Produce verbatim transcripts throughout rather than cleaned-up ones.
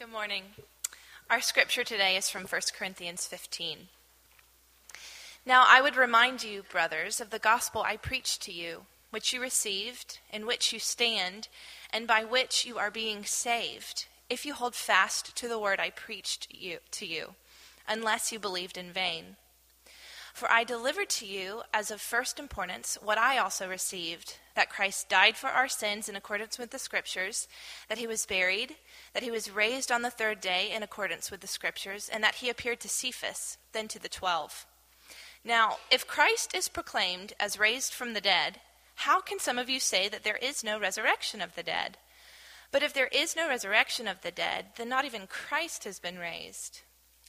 Good morning. Our scripture today is from First Corinthians fifteen. Now I would remind you, brothers, of the gospel I preached to you, which you received, in which you stand, and by which you are being saved, if you hold fast to the word I preached you, to you, unless you believed in vain. For I delivered to you as of first importance what I also received, that Christ died for our sins in accordance with the Scriptures, that he was buried, that he was raised on the third day in accordance with the Scriptures, and that he appeared to Cephas, then to the twelve. Now, if Christ is proclaimed as raised from the dead, how can some of you say that there is no resurrection of the dead? But if there is no resurrection of the dead, then not even Christ has been raised.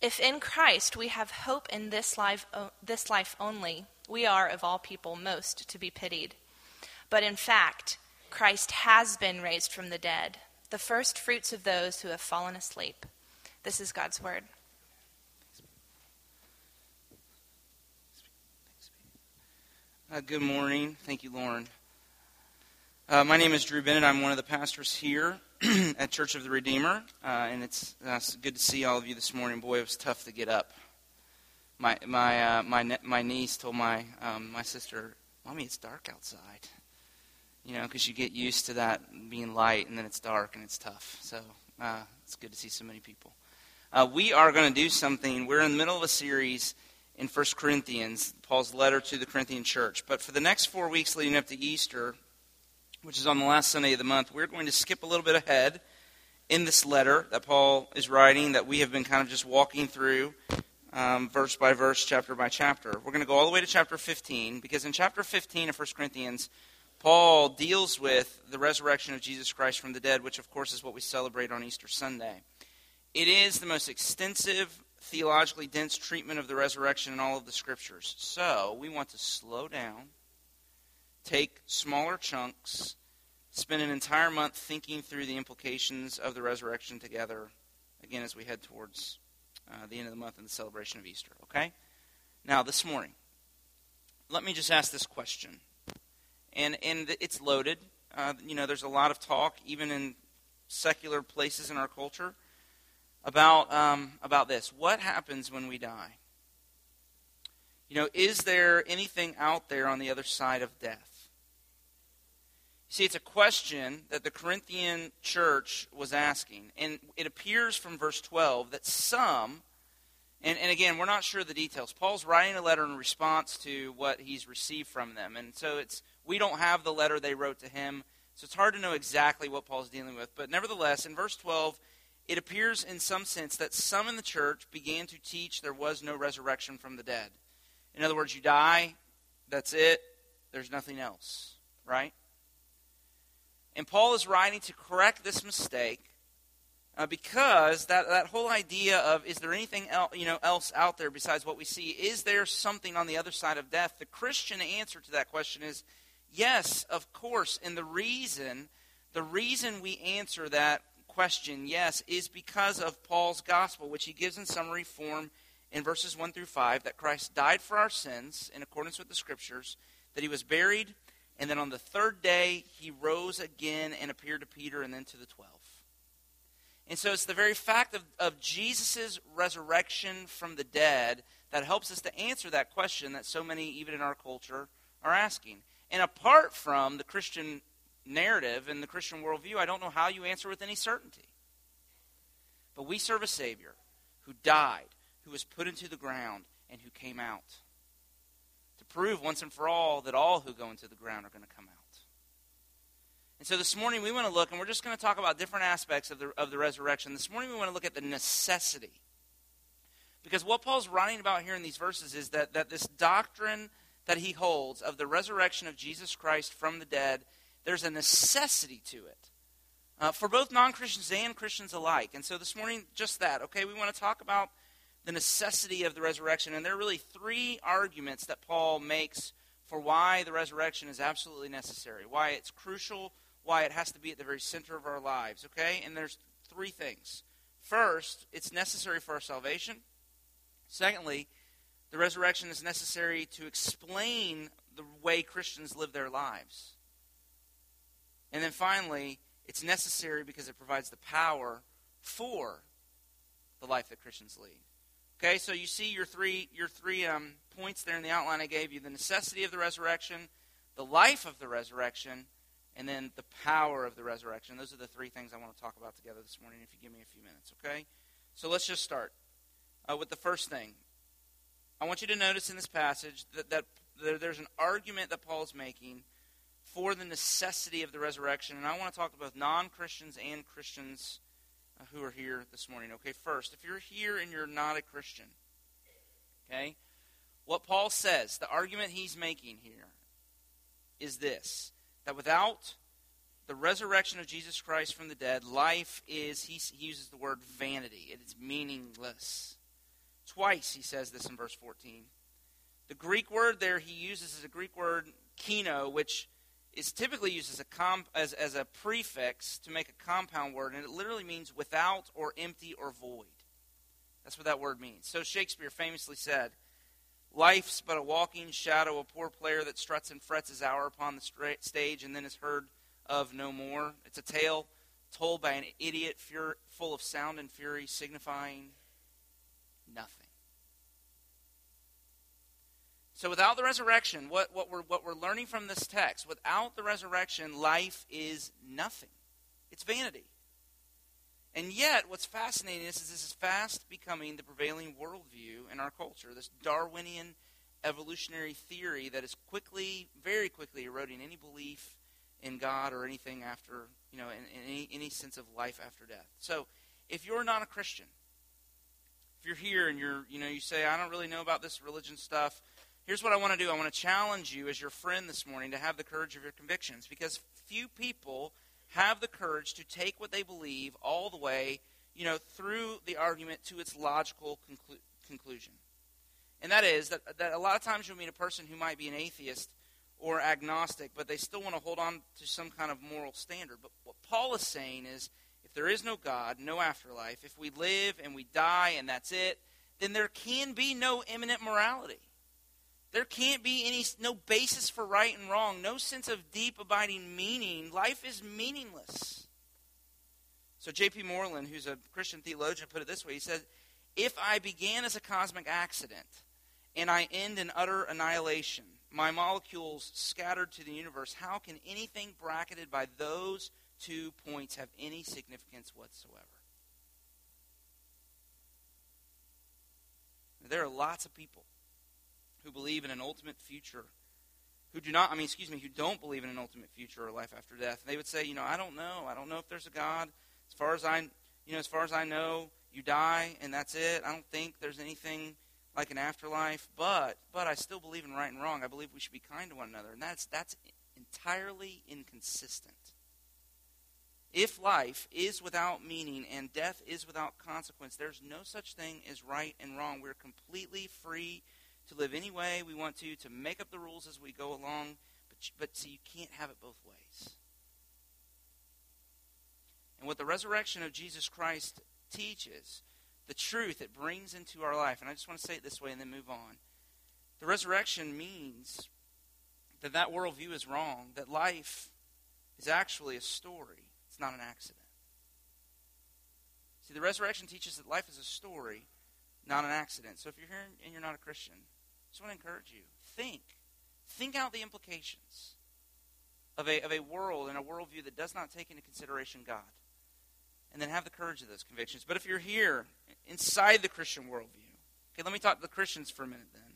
If in Christ we have hope in this life, this life only, we are of all people most to be pitied. But in fact, Christ has been raised from the dead, the first fruits of those who have fallen asleep. This is God's word. Uh, good morning. Thank you, Lauren. Uh, my name is Drew Bennett. I'm one of the pastors here at Church of the Redeemer, uh, and it's, uh, it's good to see all of you this morning. Boy, it was tough to get up. My my uh, my ne- my niece told my um, my sister, "Mommy, it's dark outside." You know, because you get used to that being light, and then it's dark, and it's tough. So uh, it's good to see so many people. Uh, we are going to do something. We're in the middle of a series in First Corinthians, Paul's letter to the Corinthian church. But for the next four weeks leading up to Easter, which is on the last Sunday of the month, we're going to skip a little bit ahead in this letter that Paul is writing, that we have been kind of just walking through um, verse by verse, chapter by chapter. We're going to go all the way to chapter fifteen, because in chapter fifteen of First Corinthians, Paul deals with the resurrection of Jesus Christ from the dead, which of course is what we celebrate on Easter Sunday. It is the most extensive, theologically dense treatment of the resurrection in all of the Scriptures. So we want to slow down, take smaller chunks, spend an entire month thinking through the implications of the resurrection together, again, as we head towards uh, the end of the month and the celebration of Easter, okay? Now, this morning, let me just ask this question. And and it's loaded. Uh, you know, there's a lot of talk, even in secular places in our culture, about um, about this. What happens when we die? You know, is there anything out there on the other side of death? See, it's a question that the Corinthian church was asking. And it appears from verse twelve that some, and, and again, we're not sure of the details. Paul's writing a letter in response to what he's received from them. And so it's we don't have the letter they wrote to him, so it's hard to know exactly what Paul's dealing with. But nevertheless, in verse twelve, it appears in some sense that some in the church began to teach there was no resurrection from the dead. In other words, you die, that's it, there's nothing else, right? And Paul is writing to correct this mistake uh, because that, that whole idea of, is there anything else, you know, else out there besides what we see? Is there something on the other side of death? The Christian answer to that question is, yes, of course. And the reason, the reason we answer that question, yes, is because of Paul's gospel, which he gives in summary form in verses one through five, that Christ died for our sins in accordance with the Scriptures, that he was buried, and then on the third day he rose again and appeared to Peter and then to the twelve. And so it's the very fact of, of Jesus' resurrection from the dead that helps us to answer that question that so many, even in our culture, are asking. And apart from the Christian narrative and the Christian worldview, I don't know how you answer with any certainty. But we serve a Savior who died, who was put into the ground, and who came out, to prove once and for all that all who go into the ground are going to come out. And so this morning we want to look, and we're just going to talk about different aspects of the, of the resurrection. This morning we want to look at the necessity. Because what Paul's writing about here in these verses is that, that this doctrine that he holds of the resurrection of Jesus Christ from the dead, there's a necessity to it. uh, for both non-Christians and Christians alike. And so this morning, just that, okay? We want to talk about the necessity of the resurrection. And there are really three arguments that Paul makes for why the resurrection is absolutely necessary, why it's crucial, why it has to be at the very center of our lives, okay? And there's three things. First, it's necessary for our salvation. Secondly, the resurrection is necessary to explain the way Christians live their lives. And then finally, it's necessary because it provides the power for the life that Christians lead. Okay, so you see your three your three um, points there in the outline I gave you. The necessity of the resurrection, the life of the resurrection, and then the power of the resurrection. Those are the three things I want to talk about together this morning, if you give me a few minutes, okay? So let's just start uh, with the first thing. I want you to notice in this passage that, that there's an argument that Paul's making for the necessity of the resurrection, and I want to talk to both non-Christians and Christians who are here this morning. Okay, first, if you're here and you're not a Christian, okay, what Paul says, the argument he's making here is this, that without the resurrection of Jesus Christ from the dead, life is, he uses the word vanity, it is meaningless. Twice he says this in verse fourteen. The Greek word there he uses is a Greek word, keno, which is typically used as a comp, as, as a prefix to make a compound word, and it literally means without or empty or void. That's what that word means. So Shakespeare famously said, "Life's but a walking shadow, a poor player that struts and frets his hour upon the straight stage and then is heard of no more. It's a tale told by an idiot fur- full of sound and fury, signifying nothing." So without the resurrection, what, what we're what we're learning from this text, without the resurrection, life is nothing. It's vanity. And yet, what's fascinating is, is this is fast becoming the prevailing worldview in our culture, this Darwinian evolutionary theory that is quickly, very quickly eroding any belief in God or anything after, you know, in, in any, any sense of life after death. So if you're not a Christian, if you're here and you're, you know, you say, I don't really know about this religion stuff, here's what I want to do. I want to challenge you as your friend this morning to have the courage of your convictions, because few people have the courage to take what they believe all the way, you know, through the argument to its logical conclu- conclusion. And that is that, that a lot of times you'll meet a person who might be an atheist or agnostic, but they still want to hold on to some kind of moral standard. But what Paul is saying is if there is no God, no afterlife, if we live and we die and that's it, then there can be no imminent morality. There can't be any, no basis for right and wrong, no sense of deep abiding meaning. Life is meaningless. So J P Moreland, who's a Christian theologian, put it this way. He said, if I began as a cosmic accident and I end in utter annihilation, my molecules scattered to the universe, how can anything bracketed by those two points have any significance whatsoever? There are lots of people who believe in an ultimate future, who do not, I mean, excuse me, who don't believe in an ultimate future or life after death. They would say, you know, I don't know. I don't know if there's a God. As far as I, you know, as far as I know, you die and that's it. I don't think there's anything like an afterlife, but, but I still believe in right and wrong. I believe we should be kind to one another. And that's, that's entirely inconsistent. If life is without meaning and death is without consequence, there's no such thing as right and wrong. We're completely free to live any way we want to, to make up the rules as we go along, but, but see, you can't have it both ways. And what the resurrection of Jesus Christ teaches, the truth it brings into our life, and I just want to say it this way and then move on. The resurrection means that that worldview is wrong, that life is actually a story. It's not an accident. See, the resurrection teaches that life is a story, not an accident. So if you're here and you're not a Christian, I just want to encourage you. Think. Think out the implications of a, of a world and a worldview that does not take into consideration God. And then have the courage of those convictions. But if you're here inside the Christian worldview, okay, let me talk to the Christians for a minute then.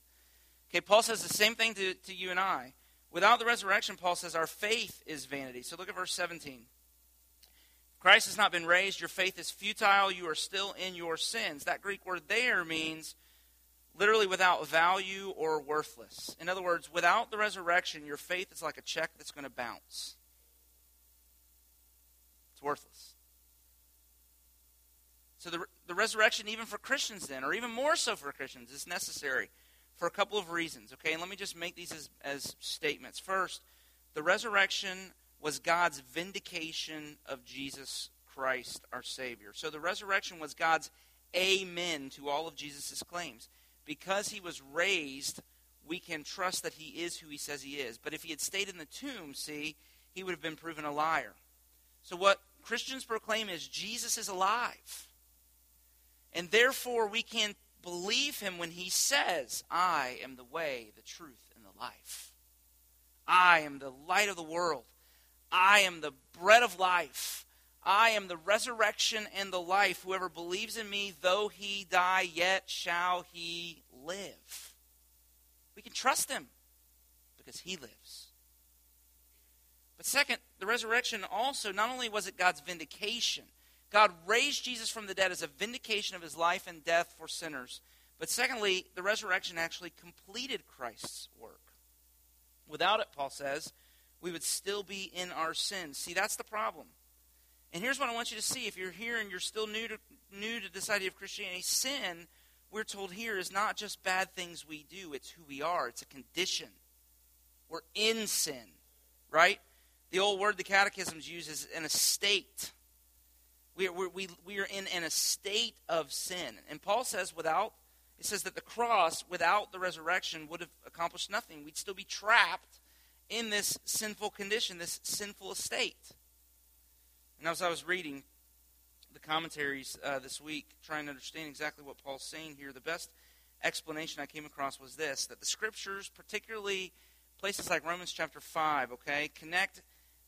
Okay, Paul says the same thing to, to you and I. Without the resurrection, Paul says our faith is vanity. So look at verse seventeen. Christ has not been raised, your faith is futile, you are still in your sins. That Greek word there means literally without value or worthless. In other words, without the resurrection, your faith is like a check that's going to bounce. It's worthless. So the, the resurrection, even for Christians then, or even more so for Christians, is necessary for a couple of reasons, okay? And let me just make these as, as statements. First, the resurrection was God's vindication of Jesus Christ, our Savior. So the resurrection was God's amen to all of Jesus' claims. Because he was raised, we can trust that he is who he says he is. But if he had stayed in the tomb, see, he would have been proven a liar. So what Christians proclaim is Jesus is alive. And therefore, we can believe him when he says, I am the way, the truth, and the life. I am the light of the world. I am the bread of life. I am the resurrection and the life. Whoever believes in me, though he die, yet shall he live. We can trust him because he lives. But second, the resurrection also, not only was it God's vindication, God raised Jesus from the dead as a vindication of his life and death for sinners. But secondly, the resurrection actually completed Christ's work. Without it, Paul says, we would still be in our sins. See, that's the problem. And here's what I want you to see. If you're here and you're still new to, new to this idea of Christianity, sin, we're told here, is not just bad things we do. It's who we are. It's a condition. We're in sin, right? The old word the catechisms use is an estate. We are, we, we are in an estate of sin. And Paul says without, it says that the cross without the resurrection would have accomplished nothing. We'd still be trapped in this sinful condition, this sinful estate. And as I was reading the commentaries uh, this week, trying to understand exactly what Paul's saying here, the best explanation I came across was this, that the scriptures, particularly places like Romans chapter five, okay, connect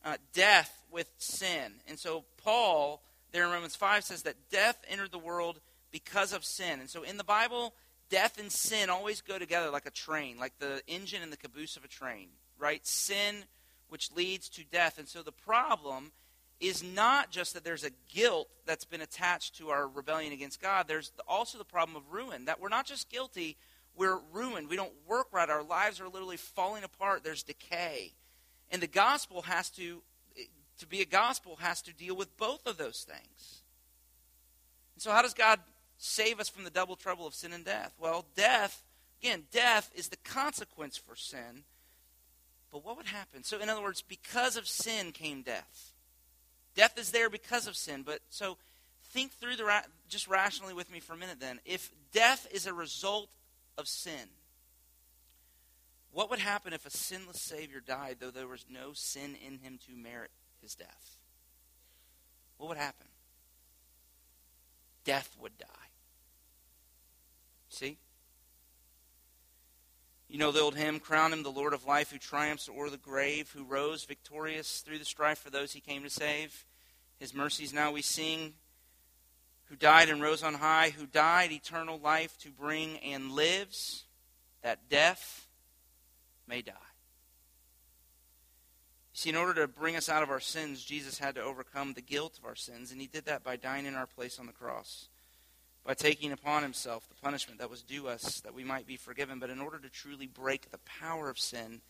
uh, death with sin. And so Paul, there in Romans five, says that death entered the world because of sin. And so in the Bible, death and sin always go together like a train, like the engine and the caboose of a train, right? Sin, which leads to death. And so the problem is not just that there's a guilt that's been attached to our rebellion against God. There's also the problem of ruin, that we're not just guilty, we're ruined. We don't work right. Our lives are literally falling apart. There's decay. And the gospel has to, to be a gospel, has to deal with both of those things. And so how does God save us from the double trouble of sin and death? Well, death, again, death is the consequence for sin. But what would happen? So in other words, because of sin came death. Death is there because of sin. But so think through the ra- just rationally with me for a minute then. If death is a result of sin, what would happen if a sinless Savior died, though there was no sin in him to merit his death? What would happen? Death would die. See? You know the old hymn, crown him the Lord of life who triumphs o'er the grave, who rose victorious through the strife for those he came to save. His mercies now we sing, who died and rose on high, who died eternal life to bring and lives, that death may die. You see, in order to bring us out of our sins, Jesus had to overcome the guilt of our sins, and he did that by dying in our place on the cross, by taking upon himself the punishment that was due us, that we might be forgiven. But in order to truly break the power of sin,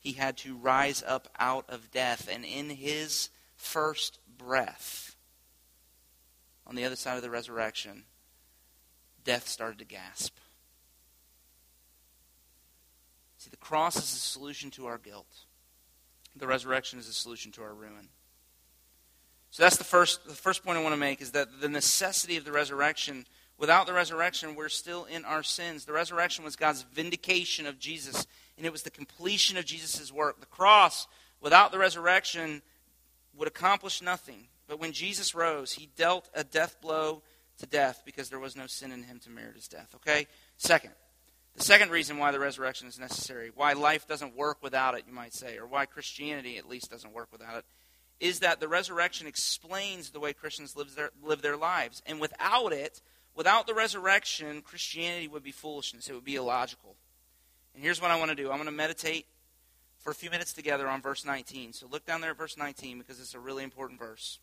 he had to rise up out of death, and in his first breath, on the other side of the resurrection, death started to gasp. See, the cross is the solution to our guilt. The resurrection is the solution to our ruin. So that's the first, the first point I want to make, is that the necessity of the resurrection. Without the resurrection, we're still in our sins. The resurrection was God's vindication of Jesus, and it was the completion of Jesus' work. The cross, without the resurrection, would accomplish nothing. But when Jesus rose, he dealt a death blow to death because there was no sin in him to merit his death. Okay? Second, the second reason why the resurrection is necessary, why life doesn't work without it, you might say, or why Christianity at least doesn't work without it, is that the resurrection explains the way Christians live their, live their lives. And without it, without the resurrection, Christianity would be foolishness. It would be illogical. And here's what I want to do. I'm going to meditate for a few minutes together on verse nineteen. So look down there at verse nineteen, because it's a really important verse.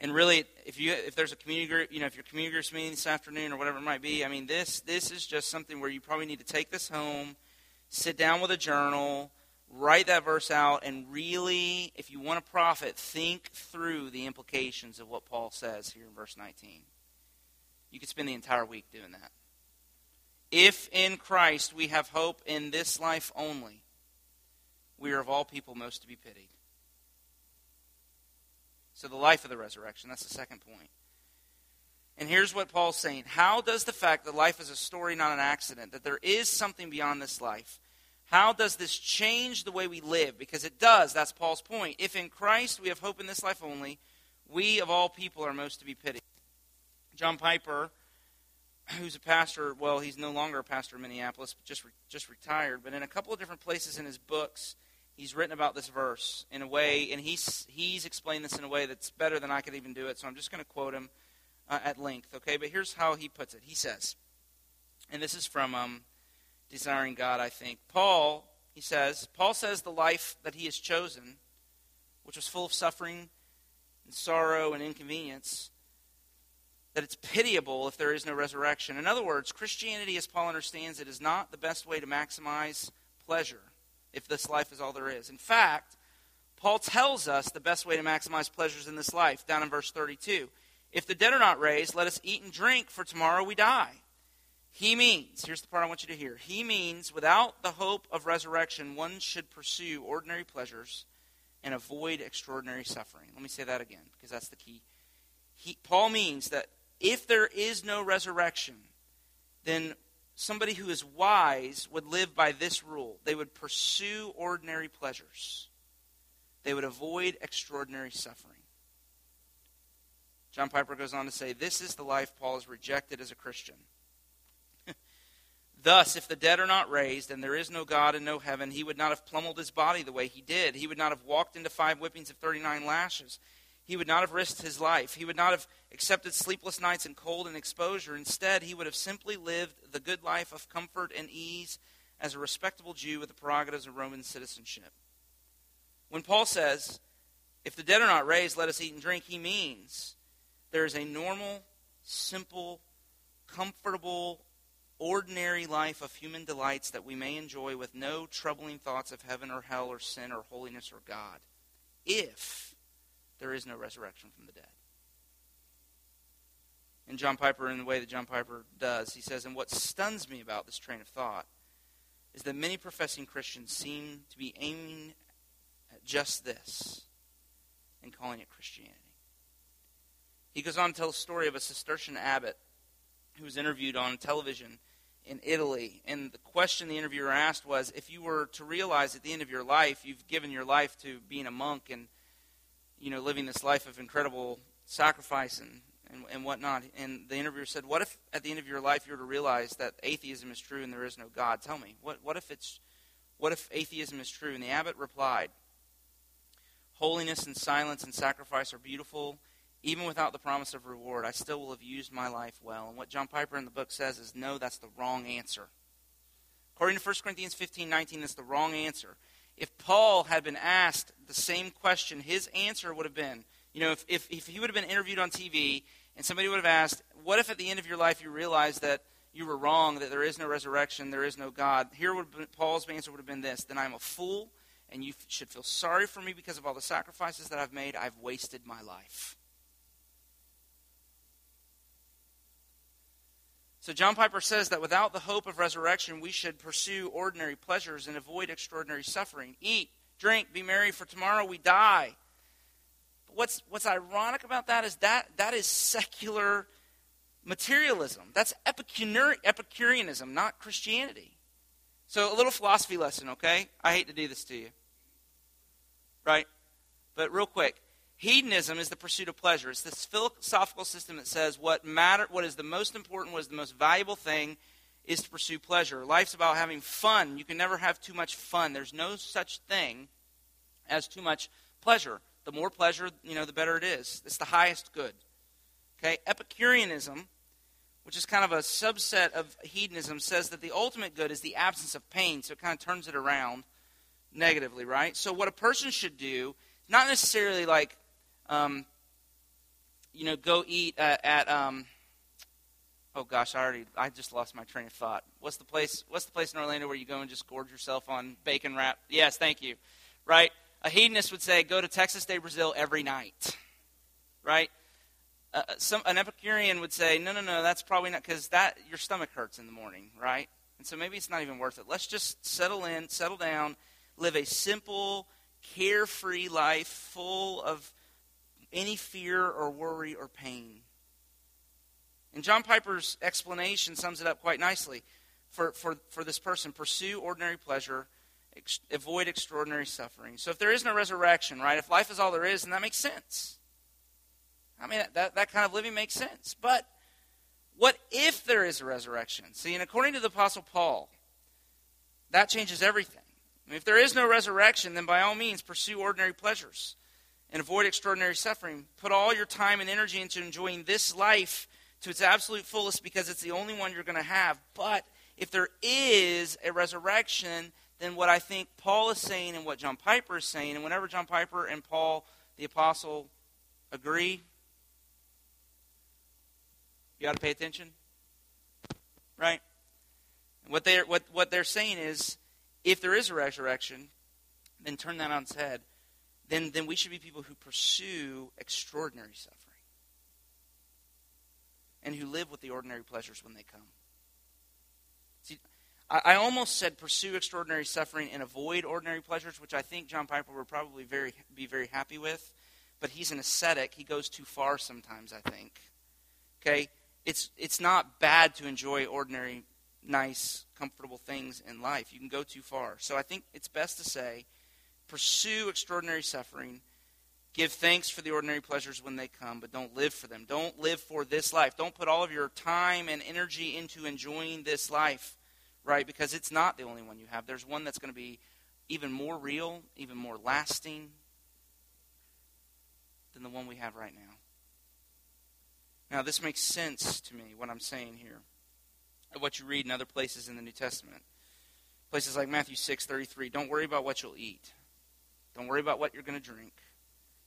And really, if you if there's a community group, you know, if your community group's meeting this afternoon or whatever it might be, I mean, this this is just something where you probably need to take this home, sit down with a journal, write that verse out and really, if you want to profit, think through the implications of what Paul says here in verse nineteen. You could spend the entire week doing that. If in Christ we have hope in this life only, we are of all people most to be pitied. So the life of the resurrection, that's the second point. And here's what Paul's saying. How does the fact that life is a story, not an accident, that there is something beyond this life, how does this change the way we live? Because it does. That's Paul's point. If in Christ we have hope in this life only, we of all people are most to be pitied. John Piper, who's a pastor, well, he's no longer a pastor in Minneapolis, but just, re- just retired. But in a couple of different places in his books, he's written about this verse in a way, and he's, he's explained this in a way that's better than I could even do it, so I'm just going to quote him uh, at length, okay? But here's how he puts it. He says, and this is from um, Desiring God, I think. Paul, he says, Paul says the life that he has chosen, which was full of suffering and sorrow and inconvenience, that it's pitiable if there is no resurrection. In other words, Christianity, as Paul understands it, is not the best way to maximize pleasure if this life is all there is. In fact, Paul tells us the best way to maximize pleasures in this life, down in verse thirty-two. If the dead are not raised, let us eat and drink, for tomorrow we die. He means, here's the part I want you to hear, he means without the hope of resurrection, one should pursue ordinary pleasures and avoid extraordinary suffering. Let me say that again, because that's the key. He, Paul means that if there is no resurrection, then somebody who is wise would live by this rule. They would pursue ordinary pleasures. They would avoid extraordinary suffering. John Piper goes on to say, this is the life Paul has rejected as a Christian. Thus, if the dead are not raised and there is no God and no heaven, he would not have plummeled his body the way he did. He would not have walked into five whippings of thirty-nine lashes. He would not have risked his life. He would not have accepted sleepless nights and cold and exposure. Instead, he would have simply lived the good life of comfort and ease as a respectable Jew with the prerogatives of Roman citizenship. When Paul says, if the dead are not raised, let us eat and drink, he means there is a normal, simple, comfortable, ordinary life of human delights that we may enjoy with no troubling thoughts of heaven or hell or sin or holiness or God, if there is no resurrection from the dead. And John Piper, in the way that John Piper does, he says, and what stuns me about this train of thought is that many professing Christians seem to be aiming at just this and calling it Christianity. He goes on to tell a story of a Cistercian abbot who was interviewed on television in Italy. And the question the interviewer asked was, if you were to realize at the end of your life, you've given your life to being a monk and you know, living this life of incredible sacrifice and, and, and whatnot. And the interviewer said, what if at the end of your life you were to realize that atheism is true and there is no God? Tell me, what, what if it's, what if atheism is true? And the abbot replied, holiness and silence and sacrifice are beautiful. Even without the promise of reward, I still will have used my life well. And what John Piper in the book says is, no, that's the wrong answer. According to First Corinthians fifteen nineteen, that's the wrong answer. If Paul had been asked the same question, his answer would have been, you know, if, if, if he would have been interviewed on T V and somebody would have asked, what if at the end of your life you realized that you were wrong, that there is no resurrection, there is no God? Here would have been, Paul's answer would have been this, then I'm a fool and you should feel sorry for me because of all the sacrifices that I've made. I've wasted my life. So John Piper says that without the hope of resurrection, we should pursue ordinary pleasures and avoid extraordinary suffering. Eat, drink, be merry, for tomorrow we die. But what's what's ironic about that is that that is secular materialism. That's Epicureanism, not Christianity. So a little philosophy lesson, okay? I hate to do this to you, right? But real quick. Hedonism is the pursuit of pleasure. It's this philosophical system that says what matter, what is the most important, what is the most valuable thing is to pursue pleasure. Life's about having fun. You can never have too much fun. There's no such thing as too much pleasure. The more pleasure, you know, the better it is. It's the highest good. Okay? Epicureanism, which is kind of a subset of hedonism, says that the ultimate good is the absence of pain. So it kind of turns it around negatively, right? So what a person should do, not necessarily like, Um, you know, go eat at, at um, Oh gosh, I already I just lost my train of thought. What's the place what's the place in Orlando where you go and just gorge yourself on bacon wrap? Yes, thank you. Right? A hedonist would say go to Texas de Brazil every night. Right? Uh, some an Epicurean would say, no, no, no, that's probably not, because that your stomach hurts in the morning, right? And so maybe it's not even worth it. Let's just settle in, settle down, live a simple, carefree life full of any fear or worry or pain. And John Piper's explanation sums it up quite nicely for, for, for this person. Pursue ordinary pleasure, ex- avoid extraordinary suffering. So if there is no resurrection, right, if life is all there is, then that makes sense. I mean, that, that kind of living makes sense. But what if there is a resurrection? See, and according to the Apostle Paul, that changes everything. I mean, if there is no resurrection, then by all means, pursue ordinary pleasures and avoid extraordinary suffering. Put all your time and energy into enjoying this life to its absolute fullest because it's the only one you're going to have. But if there is a resurrection, then what I think Paul is saying and what John Piper is saying, and whenever John Piper and Paul, the Apostle, agree, you got to pay attention, right? What they're what, what they're saying is, if there is a resurrection, then turn that on its head. Then then we should be people who pursue extraordinary suffering and who live with the ordinary pleasures when they come. See, I, I almost said pursue extraordinary suffering and avoid ordinary pleasures, which I think John Piper would probably very be very happy with. But he's an ascetic; he goes too far sometimes, I think. Okay. It's it's not bad to enjoy ordinary, nice, comfortable things in life. You can go too far. So I think it's best to say, pursue extraordinary suffering. Give thanks for the ordinary pleasures when they come, but don't live for them. Don't live for this life. Don't put all of your time and energy into enjoying this life, right? Because it's not the only one you have. There's one that's going to be even more real, even more lasting than the one we have right now. Now, this makes sense to me, what I'm saying here, what you read in other places in the New Testament. Places like Matthew six thirty-three, don't worry about what you'll eat. Don't worry about what you're going to drink.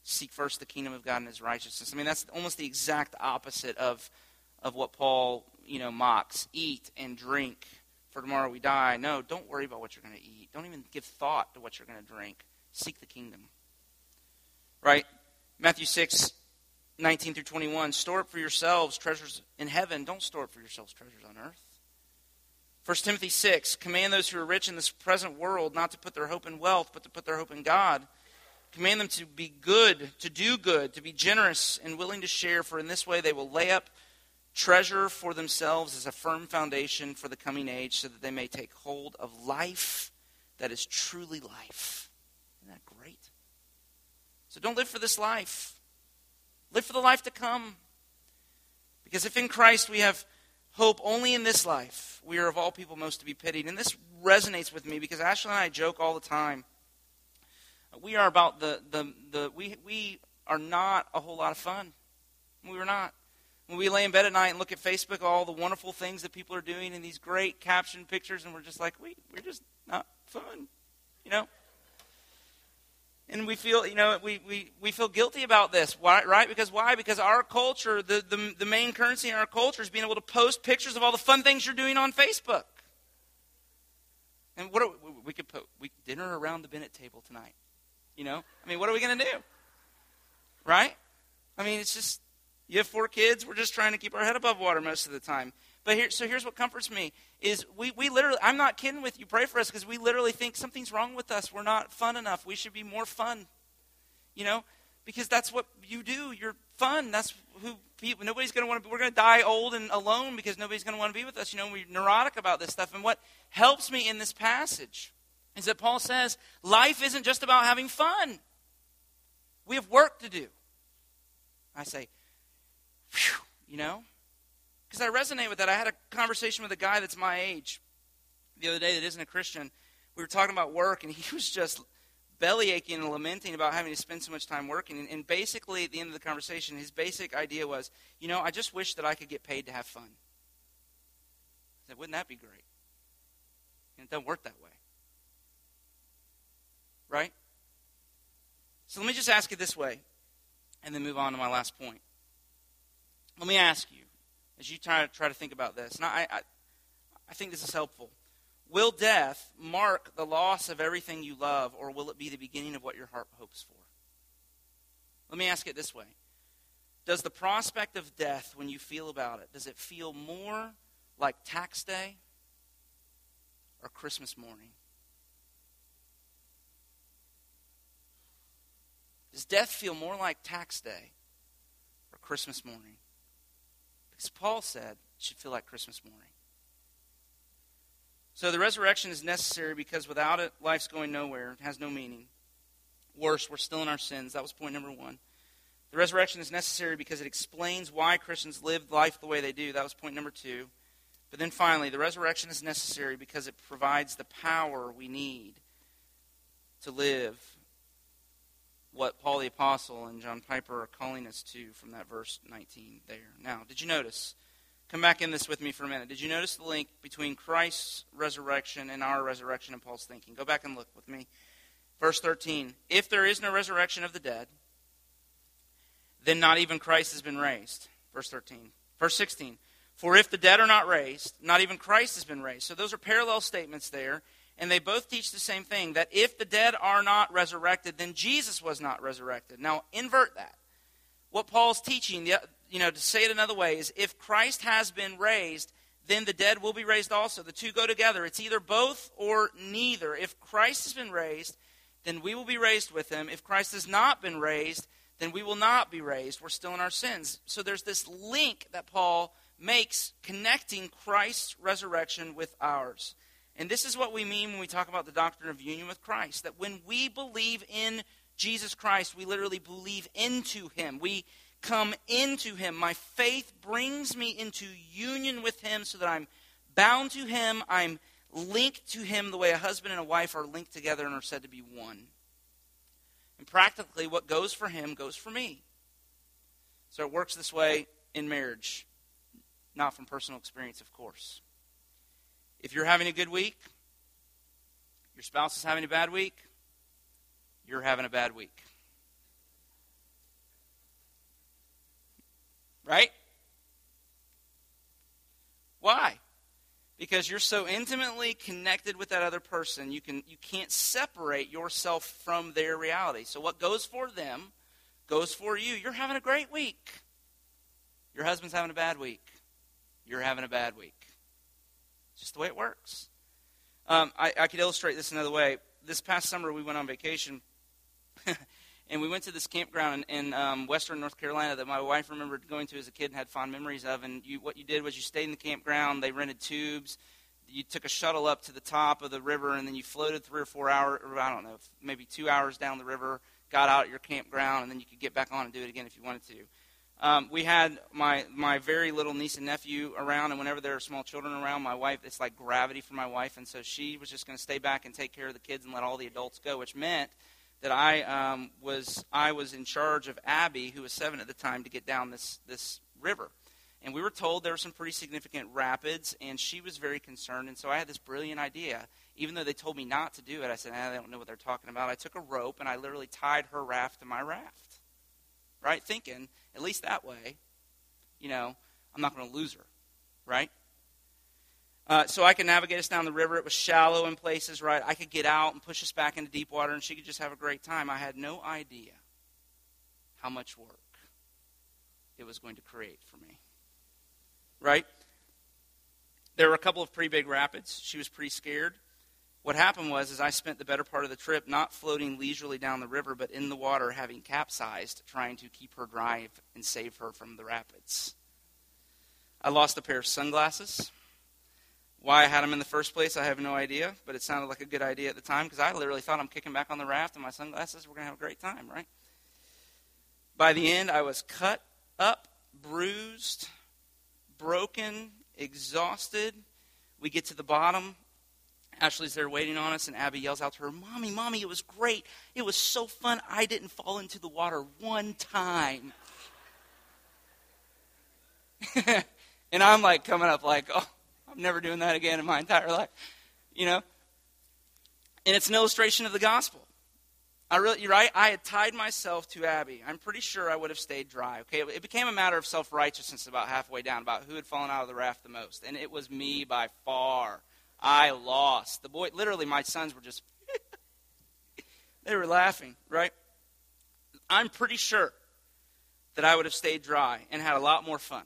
Seek first the kingdom of God and his righteousness. I mean, that's almost the exact opposite of, of what Paul, you know, mocks. Eat and drink, for tomorrow we die. No, don't worry about what you're going to eat. Don't even give thought to what you're going to drink. Seek the kingdom. Right? Matthew six nineteen through twenty-one, store up for yourselves treasures in heaven. Don't store up for yourselves treasures on earth. First Timothy six, command those who are rich in this present world not to put their hope in wealth, but to put their hope in God. Command them to be good, to do good, to be generous and willing to share, for in this way they will lay up treasure for themselves as a firm foundation for the coming age, so that they may take hold of life that is truly life. Isn't that great? So don't live for this life. Live for the life to come. Because if in Christ we have hope only in this life, we are of all people most to be pitied. And this resonates with me because Ashley and I joke all the time. We are about the, the, the we we are not a whole lot of fun. We were not. When we lay in bed at night and look at Facebook, all the wonderful things that people are doing and these great caption pictures, and we're just like, we, we're just not fun, you know? And we feel, you know, we, we, we feel guilty about this. Why, right? Because why? Because our culture, the, the the main currency in our culture is being able to post pictures of all the fun things you're doing on Facebook. And what are we, we could put we, dinner around the Bennett table tonight. You know, I mean, what are we going to do? Right? I mean, it's just, you have four kids. We're just trying to keep our head above water most of the time. But here, so here's what comforts me is we, we literally, I'm not kidding with you, pray for us, because we literally think something's wrong with us. We're not fun enough. We should be more fun, you know, because that's what you do. You're fun. That's who people, nobody's going to want to be. We're going to die old and alone because nobody's going to want to be with us. You know, we're neurotic about this stuff. And what helps me in this passage is that Paul says life isn't just about having fun. We have work to do. I say, phew, you know. Because I resonate with that. I had a conversation with a guy that's my age the other day that isn't a Christian. We were talking about work, and he was just belly aching and lamenting about having to spend so much time working. And, and basically, at the end of the conversation, his basic idea was, you know, I just wish that I could get paid to have fun. I said, wouldn't that be great? And it doesn't work that way. Right? So let me just ask it this way, and then move on to my last point. Let me ask you, as you try, try to think about this. And I, I, I think this is helpful. Will death mark the loss of everything you love, or will it be the beginning of what your heart hopes for? Let me ask it this way. Does the prospect of death, when you feel about it, does it feel more like tax day or Christmas morning? Does death feel more like tax day or Christmas morning? Because Paul said it should feel like Christmas morning. So the resurrection is necessary because without it, life's going nowhere. It has no meaning. Worse, we're still in our sins. That was point number one. The resurrection is necessary because it explains why Christians live life the way they do. That was point number two. But then finally, the resurrection is necessary because it provides the power we need to live what Paul the Apostle and John Piper are calling us to from that verse nineteen there. Now, did you notice? Come back in this with me for a minute. Did you notice the link between Christ's resurrection and our resurrection and Paul's thinking? Go back and look with me. Verse thirteen, if there is no resurrection of the dead, then not even Christ has been raised. Verse thirteen. Verse sixteen, for if the dead are not raised, not even Christ has been raised. So those are parallel statements there, and they both teach the same thing, that if the dead are not resurrected, then Jesus was not resurrected. Now, invert that. What Paul's teaching, you know, to say it another way, is if Christ has been raised, then the dead will be raised also. The two go together. It's either both or neither. If Christ has been raised, then we will be raised with him. If Christ has not been raised, then we will not be raised. We're still in our sins. So there's this link that Paul makes connecting Christ's resurrection with ours. And this is what we mean when we talk about the doctrine of union with Christ, that when we believe in Jesus Christ, we literally believe into him. We come into him. My faith brings me into union with him so that I'm bound to him, I'm linked to him the way a husband and a wife are linked together and are said to be one. And practically, what goes for him goes for me. So it works this way in marriage. Not from personal experience, of course. If you're having a good week, your spouse is having a bad week, you're having a bad week. Right? Why? Because you're so intimately connected with that other person, you can you can't separate yourself from their reality. So what goes for them goes for you. You're having a great week. Your husband's having a bad week. You're having a bad week. It's just the way it works. Um, I, I could illustrate this another way. This past summer, we went on vacation, and we went to this campground in, in um, western North Carolina that my wife remembered going to as a kid and had fond memories of. And you, what you did was you stayed in the campground. They rented tubes. You took a shuttle up to the top of the river, and then you floated three or four hours, or I don't know, maybe two hours down the river, got out at your campground, and then you could get back on and do it again if you wanted to. Um, we had my, my very little niece and nephew around, and whenever there are small children around, my wife, it's like gravity for my wife, and so she was just going to stay back and take care of the kids and let all the adults go, which meant that I um, was I was in charge of Abby, who was seven at the time, to get down this, this river. And we were told there were some pretty significant rapids, and she was very concerned, and so I had this brilliant idea. Even though they told me not to do it, I said, I don't know what they're talking about. I took a rope, and I literally tied her raft to my raft, right, thinking, at least that way, you know, I'm not going to lose her, right? Uh, so I could navigate us down the river. It was shallow in places, right? I could get out and push us back into deep water, and she could just have a great time. I had no idea how much work it was going to create for me, right? There were a couple of pretty big rapids. She was pretty scared. What happened was is I spent the better part of the trip not floating leisurely down the river, but in the water having capsized, trying to keep her dry and save her from the rapids. I lost a pair of sunglasses. Why I had them in the first place, I have no idea, but it sounded like a good idea at the time because I literally thought I'm kicking back on the raft and my sunglasses, we're going to have a great time, right? By the end, I was cut up, bruised, broken, exhausted. We get to the bottom. Ashley's there waiting on us, and Abby yells out to her, Mommy, Mommy, it was great. It was so fun. I didn't fall into the water one time. And I'm like coming up like, oh, I'm never doing that again in my entire life, you know. And it's an illustration of the gospel. I really, you're right, I had tied myself to Abby. I'm pretty sure I would have stayed dry, okay? It became a matter of self-righteousness about halfway down, about who had fallen out of the raft the most. And it was me by far. I lost. The boy, literally, my sons were just, they were laughing, right? I'm pretty sure that I would have stayed dry and had a lot more fun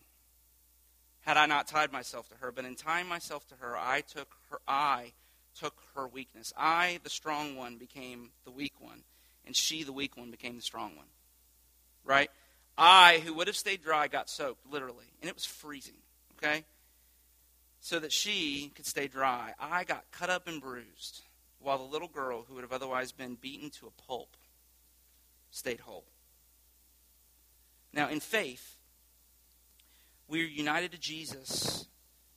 had I not tied myself to her. But in tying myself to her, I took her, I took her weakness. I, the strong one, became the weak one. And she, the weak one, became the strong one. Right? I, who would have stayed dry, got soaked, literally. And it was freezing, okay? So that she could stay dry. I got cut up and bruised, while the little girl, who would have otherwise been beaten to a pulp, stayed whole. Now, in faith, we are united to Jesus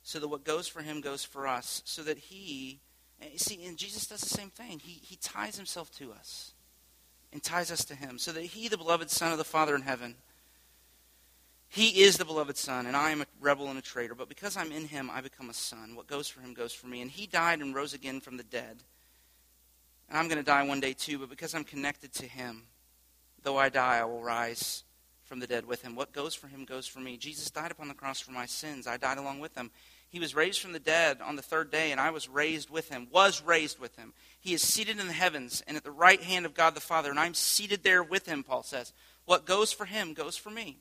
so that what goes for him goes for us, so that he, see, and Jesus does the same thing. He, he ties himself to us and ties us to him, so that he, the beloved Son of the Father in heaven, he is the beloved Son, and I am a rebel and a traitor, but because I'm in him, I become a son. What goes for him goes for me, and he died and rose again from the dead, and I'm going to die one day too, but because I'm connected to him, though I die, I will rise from the dead with him. What goes for him goes for me. Jesus died upon the cross for my sins. I died along with him. He was raised from the dead on the third day, and I was raised with him, was raised with him. He is seated in the heavens and at the right hand of God the Father, and I'm seated there with him, Paul says. What goes for him goes for me.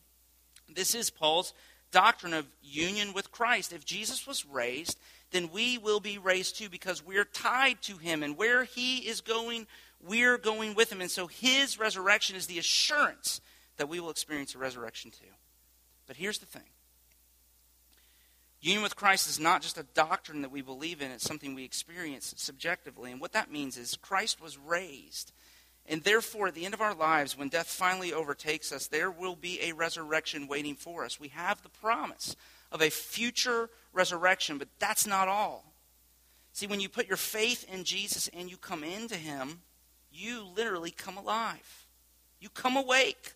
This is Paul's doctrine of union with Christ. If Jesus was raised, then we will be raised too, because we're tied to him, and where he is going, we're going with him. And so his resurrection is the assurance that we will experience a resurrection too. But here's the thing. Union with Christ is not just a doctrine that we believe in. It's something we experience subjectively. And what that means is Christ was raised. And therefore, at the end of our lives, when death finally overtakes us, there will be a resurrection waiting for us. We have the promise of a future resurrection, but that's not all. See, when you put your faith in Jesus and you come into him, you literally come alive. You come awake.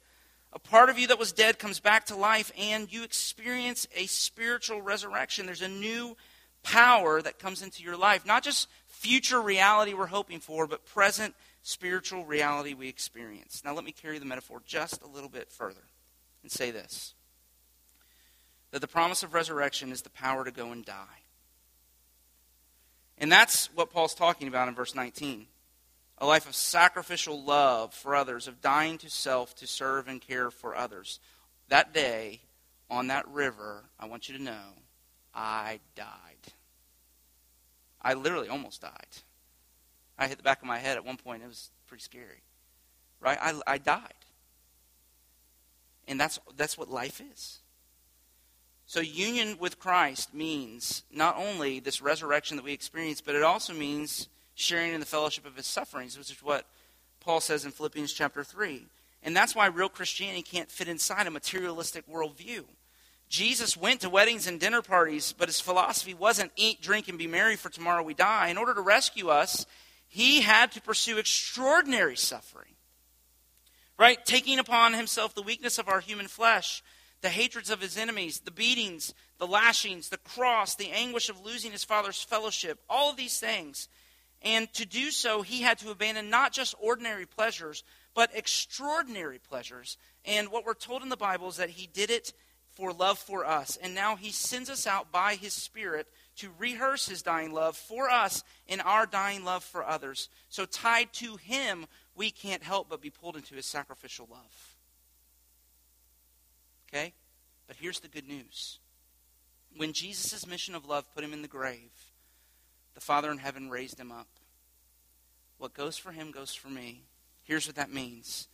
A part of you that was dead comes back to life, and you experience a spiritual resurrection. There's a new power that comes into your life. Not just future reality we're hoping for, but present spiritual reality we experience. Now let me carry the metaphor just a little bit further and say this. That the promise of resurrection is the power to go and die. And that's what Paul's talking about in verse nineteen. A life of sacrificial love for others, of dying to self to serve and care for others. That day, on that river, I want you to know, I died. I literally almost died. I hit the back of my head at one point. It was pretty scary. Right? I, I died. And that's that's what life is. So union with Christ means not only this resurrection that we experience, but it also means sharing in the fellowship of his sufferings, which is what Paul says in Philippians chapter three. And that's why real Christianity can't fit inside a materialistic worldview. Jesus went to weddings and dinner parties, but his philosophy wasn't eat, drink, and be merry, for tomorrow we die. In order to rescue us, he had to pursue extraordinary suffering. Right? Taking upon himself the weakness of our human flesh, the hatreds of his enemies, the beatings, the lashings, the cross, the anguish of losing his Father's fellowship, all of these things. And to do so, he had to abandon not just ordinary pleasures, but extraordinary pleasures. And what we're told in the Bible is that he did it for love for us. And now he sends us out by his Spirit to rehearse his dying love for us and our dying love for others. So tied to him, we can't help but be pulled into his sacrificial love. Okay? But here's the good news. When Jesus' mission of love put him in the grave, the Father in heaven raised him up. What goes for him goes for me. Here's what that means.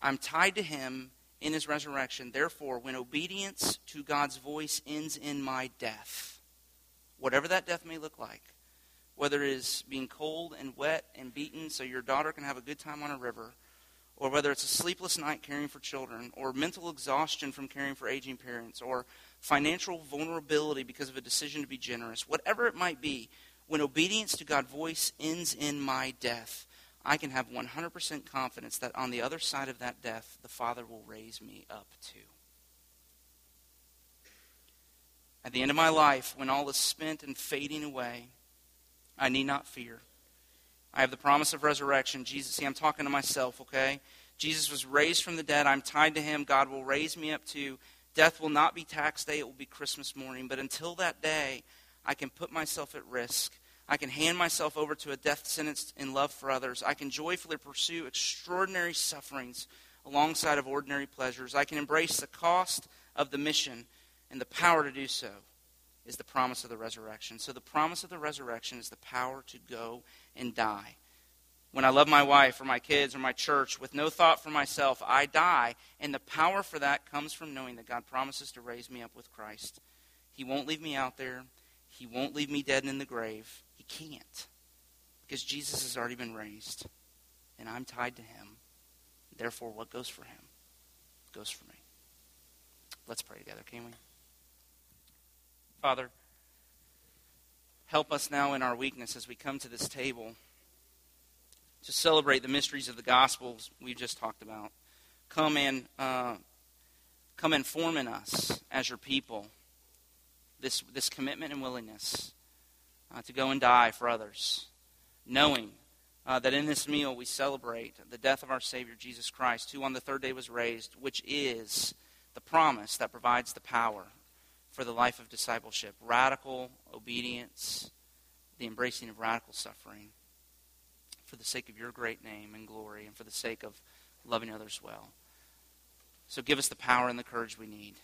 I'm tied to him in his resurrection. Therefore, when obedience to God's voice ends in my death, whatever that death may look like, whether it is being cold and wet and beaten so your daughter can have a good time on a river, or whether it's a sleepless night caring for children, or mental exhaustion from caring for aging parents, or financial vulnerability because of a decision to be generous, whatever it might be, when obedience to God's voice ends in my death, I can have one hundred percent confidence that on the other side of that death, the Father will raise me up too. At the end of my life, when all is spent and fading away, I need not fear. I have the promise of resurrection. Jesus, see, I'm talking to myself, okay? Jesus was raised from the dead. I'm tied to him. God will raise me up too. Death will not be tax day. It will be Christmas morning. But until that day, I can put myself at risk. I can hand myself over to a death sentence in love for others. I can joyfully pursue extraordinary sufferings alongside of ordinary pleasures. I can embrace the cost of the mission, and the power to do so is the promise of the resurrection. So the promise of the resurrection is the power to go and die. When I love my wife or my kids or my church with no thought for myself, I die. And the power for that comes from knowing that God promises to raise me up with Christ. He won't leave me out there. He won't leave me dead and in the grave. He can't. Because Jesus has already been raised. And I'm tied to him. Therefore, what goes for him goes for me. Let's pray together, can we? Father, help us now in our weakness as we come to this table to celebrate the mysteries of the Gospels we've just talked about. Come and, uh, come and form in us as your people this, this commitment and willingness uh, to go and die for others, knowing uh, that in this meal we celebrate the death of our Savior Jesus Christ, who on the third day was raised, which is the promise that provides the power for the life of discipleship, radical obedience, the embracing of radical suffering for the sake of your great name and glory and for the sake of loving others well. So give us the power and the courage we need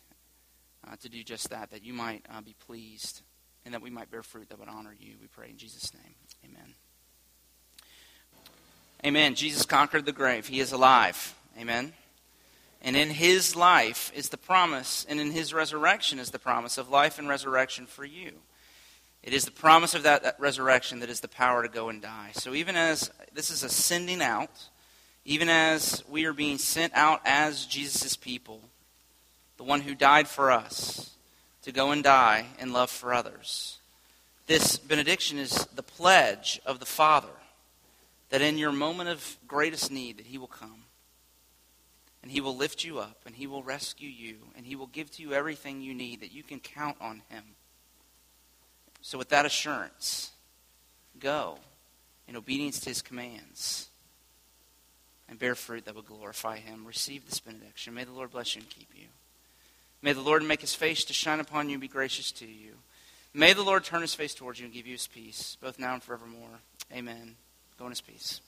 uh, to do just that, that you might uh, be pleased and that we might bear fruit that would honor you. We pray in Jesus' name. Amen. Amen. Jesus conquered the grave. He is alive. Amen. And in his life is the promise, and in his resurrection is the promise of life and resurrection for you. It is the promise of that, that resurrection that is the power to go and die. So even as this is a sending out, even as we are being sent out as Jesus' people, the one who died for us, to go and die in love for others, this benediction is the pledge of the Father that in your moment of greatest need that he will come. And he will lift you up, and he will rescue you, and he will give to you everything you need that you can count on him. So with that assurance, go in obedience to his commands and bear fruit that will glorify him. Receive this benediction. May the Lord bless you and keep you. May the Lord make his face to shine upon you and be gracious to you. May the Lord turn his face towards you and give you his peace, both now and forevermore. Amen. Go in his peace.